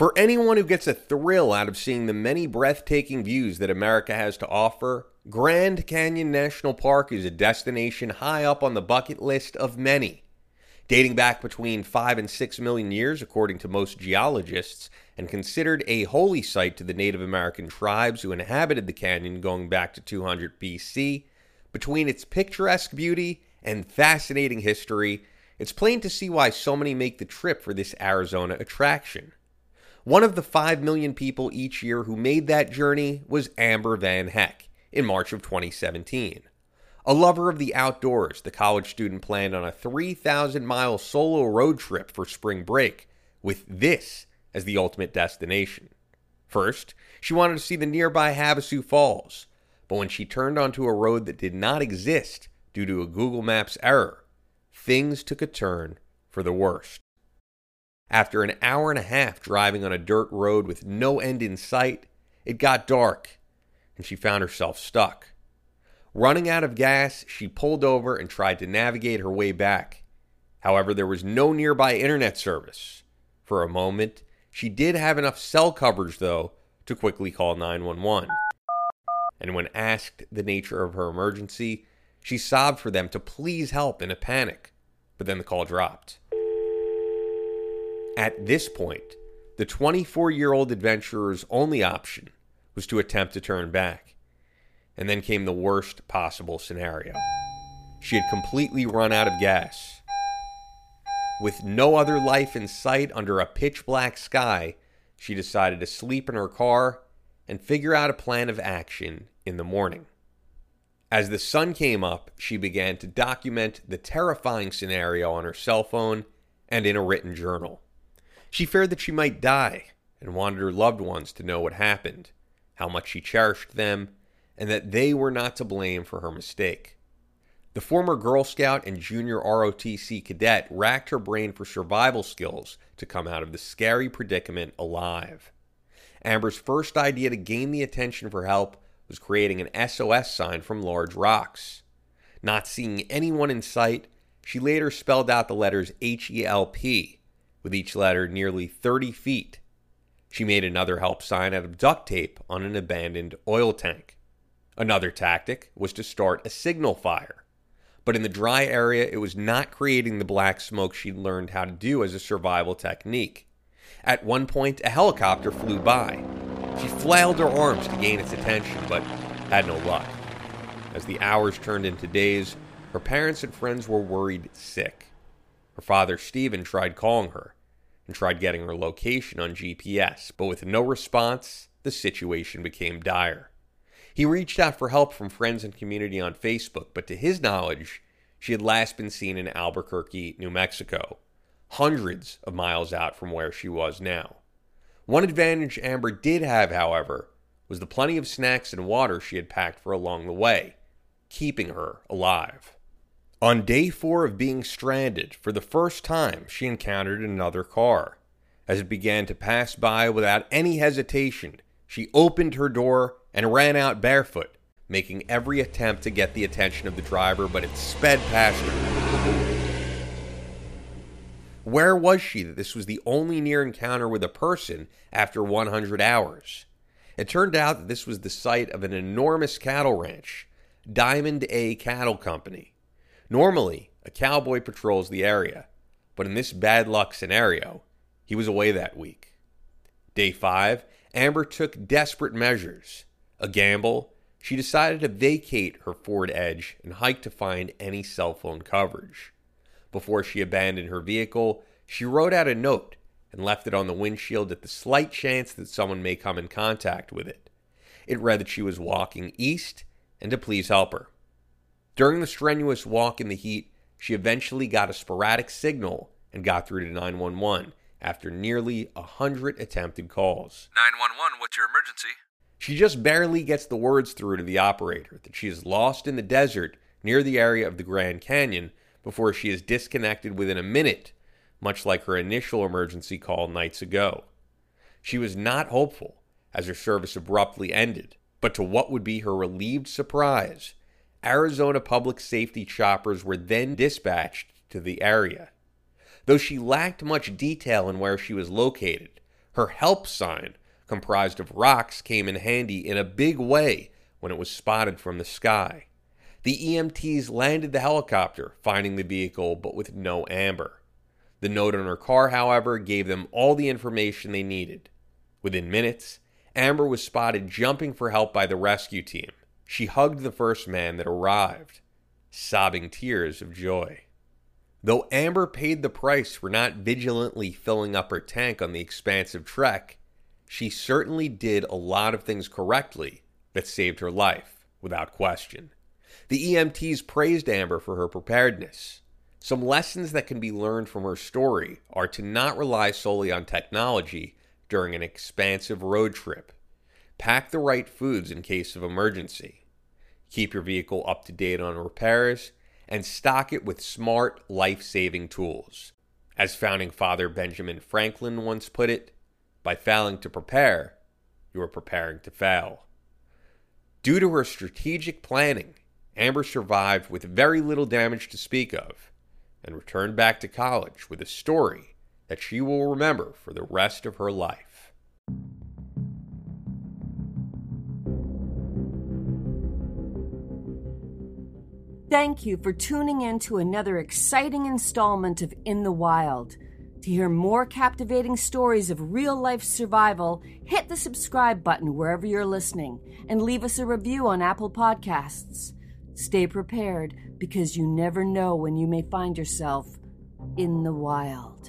For anyone who gets a thrill out of seeing the many breathtaking views that America has to offer, Grand Canyon National Park is a destination high up on the bucket list of many. Dating back between 5 and 6 million years, according to most geologists, and considered a holy site to the Native American tribes who inhabited the canyon going back to 200 BC, between its picturesque beauty and fascinating history, it's plain to see why so many make the trip for this Arizona attraction. One of the 5 million people each year who made that journey was Amber Van Hecke in March of 2017. A lover of the outdoors, the college student planned on a 3,000-mile solo road trip for spring break, with this as the ultimate destination. First, she wanted to see the nearby Havasu Falls, but when she turned onto a road that did not exist due to a Google Maps error, things took a turn for the worst. After an hour and a half driving on a dirt road with no end in sight, it got dark, and she found herself stuck. Running out of gas, she pulled over and tried to navigate her way back. However, there was no nearby internet service. For a moment, she did have enough cell coverage, though, to quickly call 911. And when asked the nature of her emergency, she sobbed for them to please help in a panic. But then the call dropped. At this point, the 24-year-old adventurer's only option was to attempt to turn back. And then came the worst possible scenario. She had completely run out of gas. With no other life in sight under a pitch-black sky, she decided to sleep in her car and figure out a plan of action in the morning. As the sun came up, she began to document the terrifying scenario on her cell phone and in a written journal. She feared that she might die and wanted her loved ones to know what happened, how much she cherished them, and that they were not to blame for her mistake. The former Girl Scout and junior ROTC cadet racked her brain for survival skills to come out of the scary predicament alive. Amber's first idea to gain the attention for help was creating an SOS sign from large rocks. Not seeing anyone in sight, she later spelled out the letters HELP, with each letter nearly 30 feet. She made another help sign out of duct tape on an abandoned oil tank. Another tactic was to start a signal fire, but in the dry area it was not creating the black smoke she'd learned how to do as a survival technique. At one point, a helicopter flew by. She flailed her arms to gain its attention, but had no luck. As the hours turned into days, her parents and friends were worried sick. Her father, Stephen, tried calling her and tried getting her location on GPS, but with no response, the situation became dire. He reached out for help from friends and community on Facebook, but to his knowledge, she had last been seen in Albuquerque, New Mexico, hundreds of miles out from where she was now. One advantage Amber did have, however, was the plenty of snacks and water she had packed for along the way, keeping her alive. On day 4 of being stranded, for the first time, she encountered another car. As it began to pass by without any hesitation, she opened her door and ran out barefoot, making every attempt to get the attention of the driver, but it sped past her. Where was she that this was the only near encounter with a person after 100 hours? It turned out that this was the site of an enormous cattle ranch, Diamond A Cattle Company. Normally, a cowboy patrols the area, but in this bad luck scenario, he was away that week. Day 5, Amber took desperate measures. A gamble, she decided to vacate her Ford Edge and hike to find any cell phone coverage. Before she abandoned her vehicle, she wrote out a note and left it on the windshield at the slight chance that someone may come in contact with it. It read that she was walking east and to please help her. During the strenuous walk in the heat, she eventually got a sporadic signal and got through to 911 after nearly 100 attempted calls. 911, what's your emergency? She just barely gets the words through to the operator that she is lost in the desert near the area of the Grand Canyon before she is disconnected within a minute, much like her initial emergency call nights ago. She was not hopeful as her service abruptly ended, but to what would be her relieved surprise, Arizona Public Safety choppers were then dispatched to the area. Though she lacked much detail in where she was located, Her help sign, comprised of rocks, came in handy in a big way when it was spotted from the sky. The EMTs landed the helicopter, finding the vehicle, but with no Amber. The note on her car, however, gave them all the information they needed. Within minutes, Amber was spotted jumping for help by the rescue team. She hugged the first man that arrived, sobbing tears of joy. Though Amber paid the price for not vigilantly filling up her tank on the expansive trek, she certainly did a lot of things correctly that saved her life, without question. The EMTs praised Amber for her preparedness. Some lessons that can be learned from her story are to not rely solely on technology during an expansive road trip. Pack the right foods in case of emergency. Keep your vehicle up to date on repairs, and stock it with smart, life-saving tools. As founding father Benjamin Franklin once put it, by failing to prepare, you are preparing to fail. Due to her strategic planning, Amber survived with very little damage to speak of, and returned back to college with a story that she will remember for the rest of her life. Thank you for tuning in to another exciting installment of In the Wild. To hear more captivating stories of real-life survival, hit the subscribe button wherever you're listening and leave us a review on Apple Podcasts. Stay prepared, because you never know when you may find yourself in the wild.